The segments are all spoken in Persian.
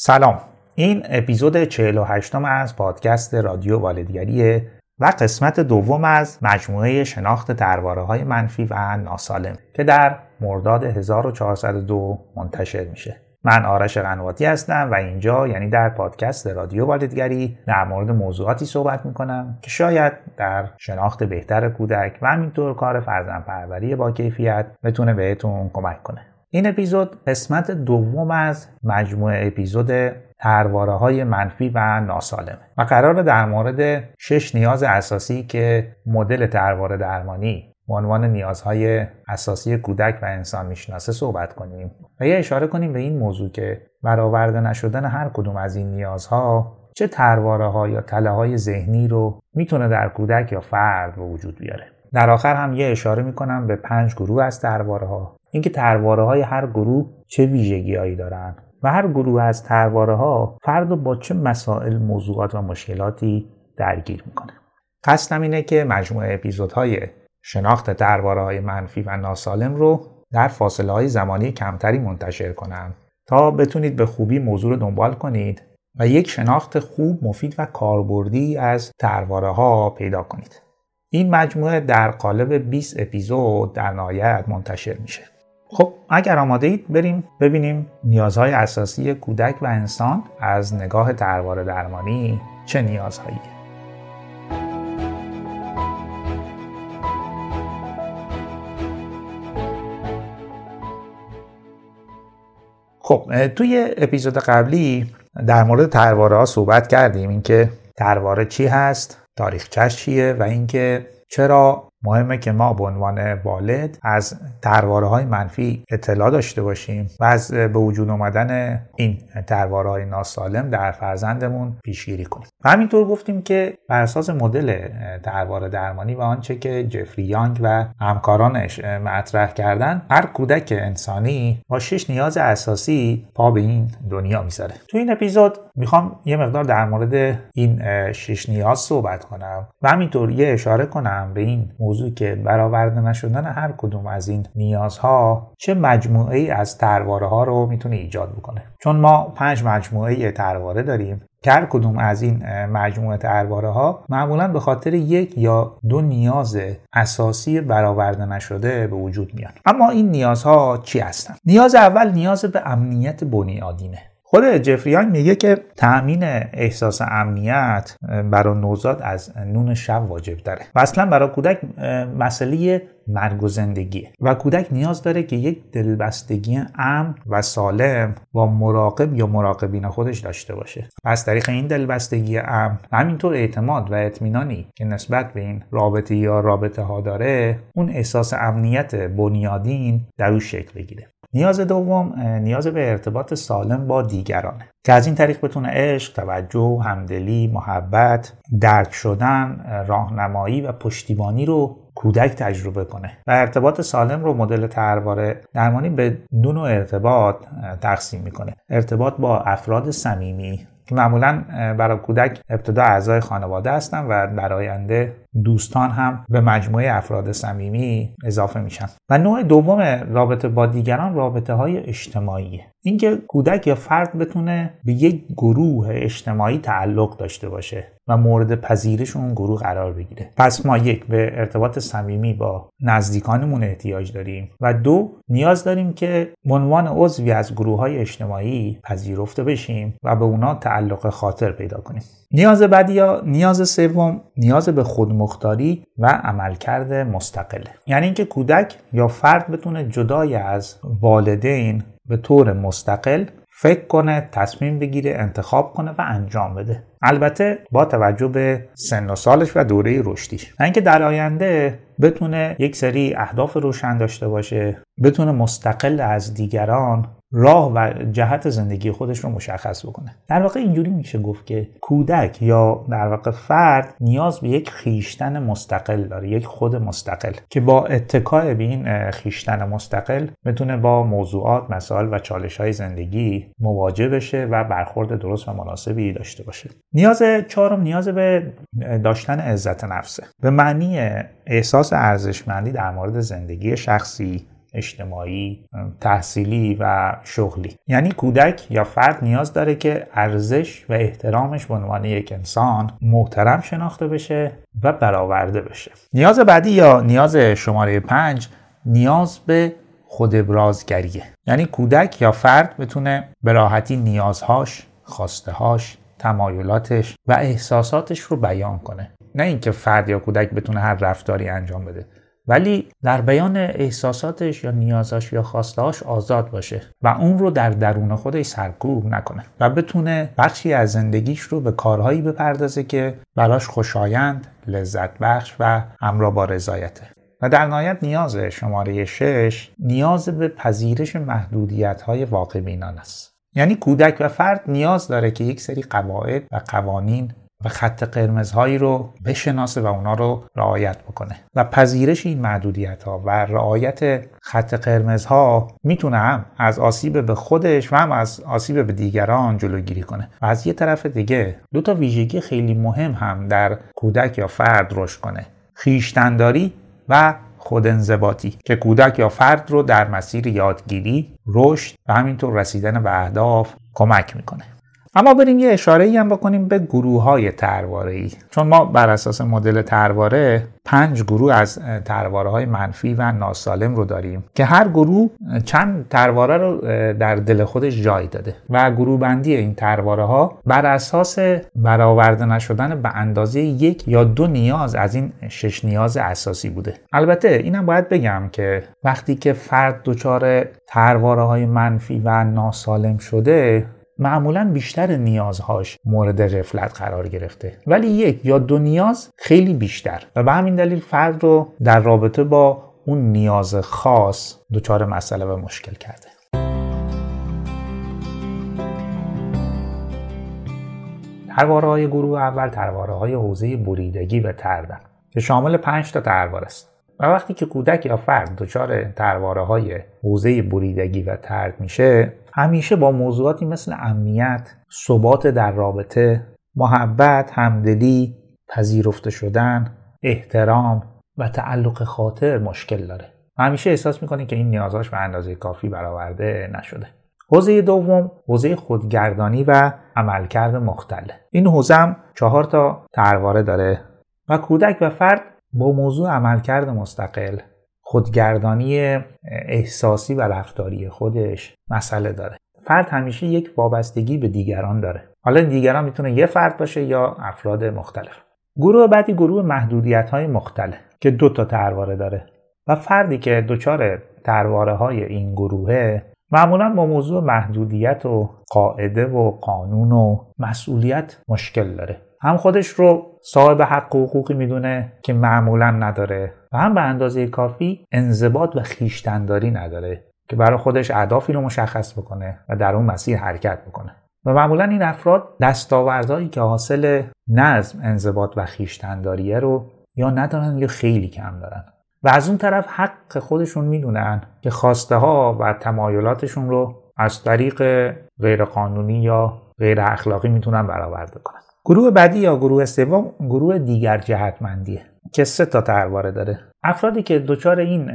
سلام، این اپیزود 48م از پادکست رادیو والدگریه و قسمت دوم از مجموعه شناخت درباره‌های منفی و ناسالم که در مرداد 1402 منتشر میشه. من آرش غنواتی هستم و اینجا یعنی در پادکست رادیو والدگری در مورد موضوعاتی صحبت میکنم که شاید در شناخت بهتر کودک و همینطور کار فرزندپروری با کیفیت بتونه بهتون کمک کنه. این اپیزود قسمت دوم از مجموعه اپیزود درباره‌های منفی و ناسالمه و قراره در مورد 6 نیاز اساسی که مدل طرحواره درمانی به عنوان نیازهای اساسی کودک و انسان میشناسه صحبت کنیم و یه اشاره کنیم به این موضوع که برآورده نشدن هر کدوم از این نیازها چه طرحواره‌ها یا تله‌های ذهنی رو میتونه در کودک یا فرد به وجود بیاره. در آخر هم یه اشاره میکنم به 5 گروه از طرحواره‌ها، اینکه طرحواره‌های هر گروه چه ویژگی‌هایی دارن و هر گروه از طرحواره‌ها فرد رو با چه مسائل، موضوعات و مشکلاتی درگیر میکنه. قصدم اینه که مجموعه اپیزودهای شناخت طرحواره‌های منفی و ناسالم رو در فاصله‌های زمانی کمتری منتشر کنم تا بتونید به خوبی موضوع رو دنبال کنید و یک شناخت خوب، مفید و کاربردی از طرحواره‌ها پیدا کنید. این مجموعه در قالب 20 اپیزود در نهایت منتشر میشه. خب اگر آماده اید بریم ببینیم نیازهای اساسی کودک و انسان از نگاه طرحواره درمانی چه نیازهایی. خب توی اپیزود قبلی در مورد طرحواره‌ها صحبت کردیم، اینکه طرحواره چی هست، تاریخچه‌اش چیه و اینکه چرا مهمه که ما به عنوان والد از طرحواره‌های منفی اطلاع داشته باشیم و از به وجود آمدن این طرحواره‌های ناسالم در فرزندمون پیشگیری کنیم. و همینطور گفتیم که بر اساس مدل طرحواره درمانی و آنچه که جفری یانگ و همکارانش مطرح کردن، هر کودک انسانی با 6 نیاز اساسی پا به این دنیا میذاره. تو این اپیزود میخوام یه مقدار در مورد این 6 نیاز صحبت کنم و همینطور یه اشاره کنم به این موضوع که برآورده نشدن هر کدوم از این نیازها چه مجموعه‌ای از طرحواره‌ها رو میتونه ایجاد بکنه. چون ما 5 مجموعه طرحواره داریم که هر کدوم از این مجموعه طرحواره‌ها معمولاً به خاطر 1 یا 2 نیاز اساسی برآورده نشده به وجود میان. اما این نیازها چی هستن؟ نیاز اول نیاز به امنیت بنیادینه. خود جفری یانگ میگه که تأمین احساس امنیت برای نوزاد از نون شب واجب داره و اصلا برای کودک مسئله مرگ و زندگیه و کودک نیاز داره که یک دلبستگی امن و سالم با مراقب یا مراقبین خودش داشته باشه. از طریق این دلبستگی امن و همینطور اعتماد و اطمینانی که نسبت به این رابطه یا رابطه ها داره، اون احساس امنیت بنیادین در اون شکل بگیره. نیاز دوم نیاز به ارتباط سالم با دیگرانه که از این طریق بتونه عشق، توجه، همدلی، محبت، درک شدن، راهنمایی و پشتیبانی رو کودک تجربه کنه و ارتباط سالم رو مدل طرحواره درمانی به 2 نوع ارتباط تقسیم میکنه. ارتباط با افراد صمیمی که معمولا برای کودک ابتدا اعضای خانواده هستن و در آینده دوستان هم به مجموعه افراد صمیمی اضافه میشن. و نوع دوم رابطه با دیگران رابطه های اجتماعیه، اینکه کودک یا فرد بتونه به یک گروه اجتماعی تعلق داشته باشه و مورد پذیرش اون گروه قرار بگیره. پس ما 1 به ارتباط صمیمی با نزدیکانمون احتیاج داریم و 2 نیاز داریم که به عنوان عضوی از گروه‌های اجتماعی پذیرفته بشیم و به اونا تعلق خاطر پیدا کنیم. نیاز بعدی یا نیاز سوم نیاز به خودمختاری و عملکرد مستقله، یعنی اینکه کودک یا فرد بتونه جدای از والدین به طور مستقل فکر کنه، تصمیم بگیره، انتخاب کنه و انجام بده، البته با توجه به سن و سالش و دوره رشدیش. اینکه در آینده بتونه یک سری اهداف روشن داشته باشه، بتونه مستقل از دیگران راه و جهت زندگی خودش رو مشخص بکنه. در واقع اینجوری میشه گفت که کودک یا در واقع فرد نیاز به یک خیشتن مستقل داره، یک خود مستقل که با اتکای به این خیشتن مستقل بتونه با موضوعات، مسائل و چالش‌های زندگی مواجه بشه و برخورد درست و مناسبی داشته باشه. نیاز 4 نیاز به داشتن عزت نفسه، به معنی احساس ارزشمندی در مورد زندگی شخصی اجتماعی، تحصیلی و شغلی. یعنی کودک یا فرد نیاز داره که ارزش و احترامش به عنوان یک انسان محترم شناخته بشه و برآورده بشه. نیاز بعدی یا نیاز شماره 5 نیاز به خودابرازگریه. یعنی کودک یا فرد بتونه به راحتی نیازهاش، خواستهاش، تمایلاتش و احساساتش رو بیان کنه. نه اینکه فرد یا کودک بتونه هر رفتاری انجام بده، ولی در بیان احساساتش یا نیازاش یا خواستهاش آزاد باشه و اون رو در درون خودش سرکوب نکنه و بتونه بخشی از زندگیش رو به کارهایی بپردازه که براش خوشایند، لذت بخش و همراه با رضایته. و در نهایت نیاز شماره 6 نیاز به پذیرش محدودیت‌های واقع بینانه است. یعنی کودک و فرد نیاز داره که یک سری قواعد و قوانین و خط قرمزهایی رو بشناسه و اونا رو رعایت بکنه و پذیرش این محدودیت‌ها و رعایت خط قرمزها میتونه هم از آسیب به خودش و هم از آسیب به دیگران جلوگیری کنه و از یه طرف دیگه دو تا ویژگی خیلی مهم هم در کودک یا فرد رشد کنه: خویشتن‌داری و خودانضباطی، که کودک یا فرد رو در مسیر یادگیری، رشد و همینطور رسیدن به اهداف کمک میکنه. اما بریم یه اشاره‌ای هم بکنیم به گروه‌های طرحواره‌ای، چون ما بر اساس مدل طرحواره 5 گروه از طرحواره‌های منفی و ناسالم رو داریم که هر گروه چند طرحواره رو در دل خودش جای داده و گروه بندی این طرحواره‌ها بر اساس برآورده نشدن به اندازه یک یا دو نیاز از این 6 نیاز اساسی بوده. البته اینم باید بگم که وقتی که فرد دچار طرحواره‌های منفی و ناسالم شده، معمولاً بیشتر نیازهاش مورد غفلت قرار گرفته، ولی یک یا دو نیاز خیلی بیشتر و به همین دلیل فرد رو در رابطه با اون نیاز خاص دچار مسئله و مشکل کرده. طرحواره‌های گروه اول طرحواره‌های حوزه بریدگی و طردن که شامل 5 تا طرحواره است. و وقتی که کودک یا فرد دچار طرحواره‌های حوزه بریدگی و طرد میشه، همیشه با موضوعاتی مثل امنیت، ثبات در رابطه، محبت، همدلی، پذیرفته شدن، احترام و تعلق خاطر مشکل داره. همیشه احساس میکنه که این نیازهاش به اندازه کافی برآورده نشده. حوزه دوم حوزه خودگردانی و عملکرد مختل. این حوزه هم 4 تا طرحواره داره و کودک و فرد با موضوع عملکرد مستقل، خودگردانی احساسی و رفتاری خودش مسئله داره. فرد همیشه یک وابستگی به دیگران داره. حالا دیگران میتونه یه فرد باشه یا افراد مختلف. گروه بعدی گروه محدودیت‌های مختلف که 2 تا طرحواره داره و فردی که دچار طرحواره‌های این گروهه معمولاً با موضوع محدودیت و قاعده و قانون و مسئولیت مشکل داره. هم خودش رو صاحب حق و حقوقی میدونه که معمولا نداره و هم به اندازه کافی انضباط و خویشتن‌داری نداره که برای خودش اهدافی رو مشخص بکنه و در اون مسیر حرکت بکنه. و معمولا این افراد دستاوردهایی که حاصل نظم، انضباط و خویشتن‌داریه رو یا ندارن یا خیلی کم دارن و از اون طرف حق خودشون میدونن که خواسته ها و تمایلاتشون رو از طریق غیر قانونی یا غیر اخلاقی میتونن برآورده کنن. گروه بعدی یا گروه سوم گروه دیگر جهتمندیه که 3 تا طرحواره داره. افرادی که دچار این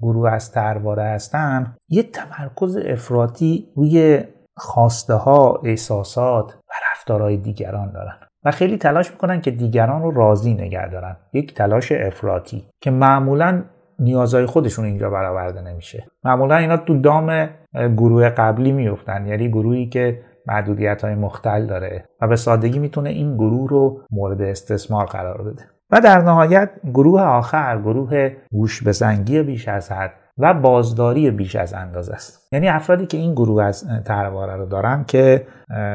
گروه از طرحواره هستن یه تمرکز افراطی روی خواسته ها، احساسات و رفتارهای دیگران دارن و خیلی تلاش میکنن که دیگران رو راضی نگه دارن. یک تلاش افراطی که معمولاً نیازهای خودشون اینجا برآورده نمیشه. معمولاً اینا تو دام گروه قبلی میفتن، یعنی گروهی که محدودیت‌های مختل داره و به سادگی میتونه این گروه رو مورد استثمار قرار بده. و در نهایت گروه آخر گروه گوش به زنگی بیش از حد و بازداری بیش از اندازه است. یعنی افرادی که این گروه از طرحواره رو دارن که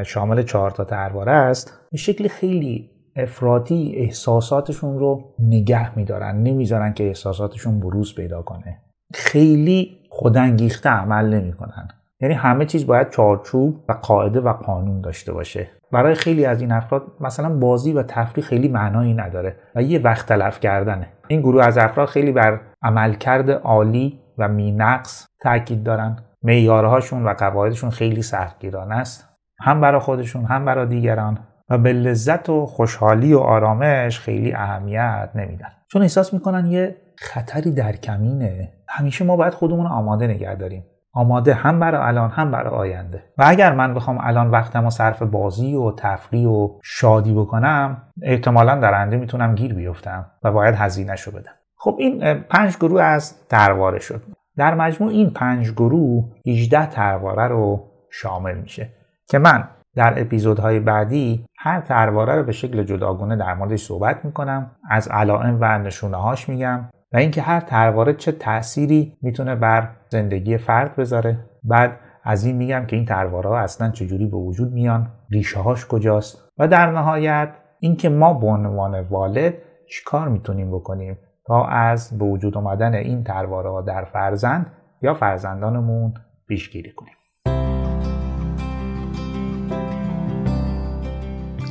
شامل 4 تا طرحواره است، به شکل خیلی افراطی احساساتشون رو نگه میدارن، نمیذارن که احساساتشون بروز پیدا کنه. خیلی خودانگیخته عمل نمیکنن. یعنی همه چیز باید چارچوب و قاعده و قانون داشته باشه. برای خیلی از این افراد مثلا بازی و تفریح خیلی معنایی نداره و یه وقت تلف کردنه. این گروه از افراد خیلی بر عملکرد عالی و بی‌نقص تاکید دارن. معیارهاشون و قواعدشون خیلی سختگیرانه است، هم برای خودشون هم برای دیگران، و به لذت و خوشحالی و آرامش خیلی اهمیت نمیدن، چون احساس میکنن یه خطری در کمینه. همیشه ما باید خودمون آماده نگه داریم، آماده هم برای الان هم برای آینده. و اگر من بخوام الان وقتمو صرف بازی و تفریح و شادی بکنم، احتمالاً در آینده میتونم گیر بیفتم و باید هزینه‌شو بدم. خب این 5 گروه از ترواره شد. در مجموع این 5 گروه 18 ترواره رو شامل میشه که من در اپیزودهای بعدی هر ترواره رو به شکل جداگانه در موردش صحبت میکنم، از علائم و نشونه‌هاش میگم و اینکه هر ترواره چه تأثیری میتونه بر زندگی فرد بذاره. بعد از این میگم که این ترواره‌ها اصلا چجوری به وجود میان، ریشه‌هاش کجاست و در نهایت اینکه ما به عنوان والد چیکار میتونیم بکنیم تا از به وجود آمدن این ترواره‌ها در فرزند یا فرزندانمون پیشگیری کنیم.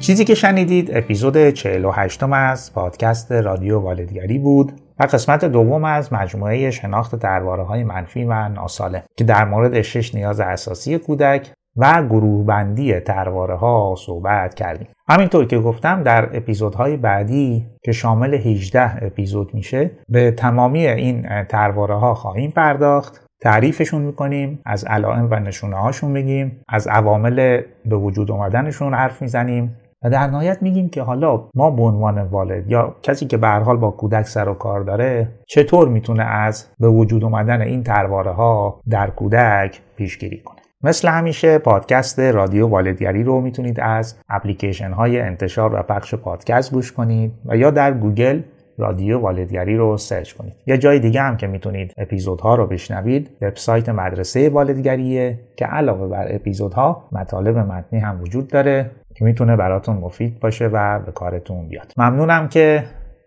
چیزی که شنیدید اپیزود 48 از پادکست رادیو والدگری بود و قسمت دوم از مجموعه شناخت ترواره‌های منفی و ناسالم که در مورد 6 نیاز اساسی کودک و گروه بندی ترواره‌ها صحبت کردیم. همینطور که گفتم در اپیزودهای بعدی که شامل 18 اپیزود میشه به تمامی این ترواره‌ها خواهیم پرداخت، تعریفشون میکنیم، از علائم و نشونه‌هاشون میگیم، از عوامل به وجود آمدنشون حرف میزنیم و در نهایت میگیم که حالا ما به عنوان والد یا کسی که به هر حال با کودک سر و کار داره چطور میتونه از به وجود آمدن این ترواره‌ها در کودک پیشگیری کنه. مثل همیشه پادکست رادیو والدگری رو میتونید از اپلیکیشن های انتشار و پخش پادکست گوش کنید و یا در گوگل رادیو والدگری رو سرچ کنید. یا جای دیگه هم که میتونید اپیزودها رو بشنوید وبسایت مدرسه والدگریه که علاوه بر اپیزودها مطالب متنی هم وجود داره که میتونه براتون مفید باشه و به کارتون بیاد. ممنونم که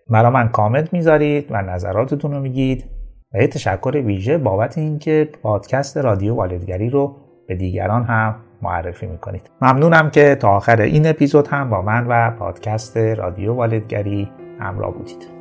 برا من کامنت میذارید و نظراتتون رو میگید و یه تشکر ویژه بابت اینکه پادکست رادیو والدگری رو به دیگران هم معرفی میکنید. ممنونم که تا آخر این اپیزود هم با من و پادکست رادیو والدگری همراه بودید.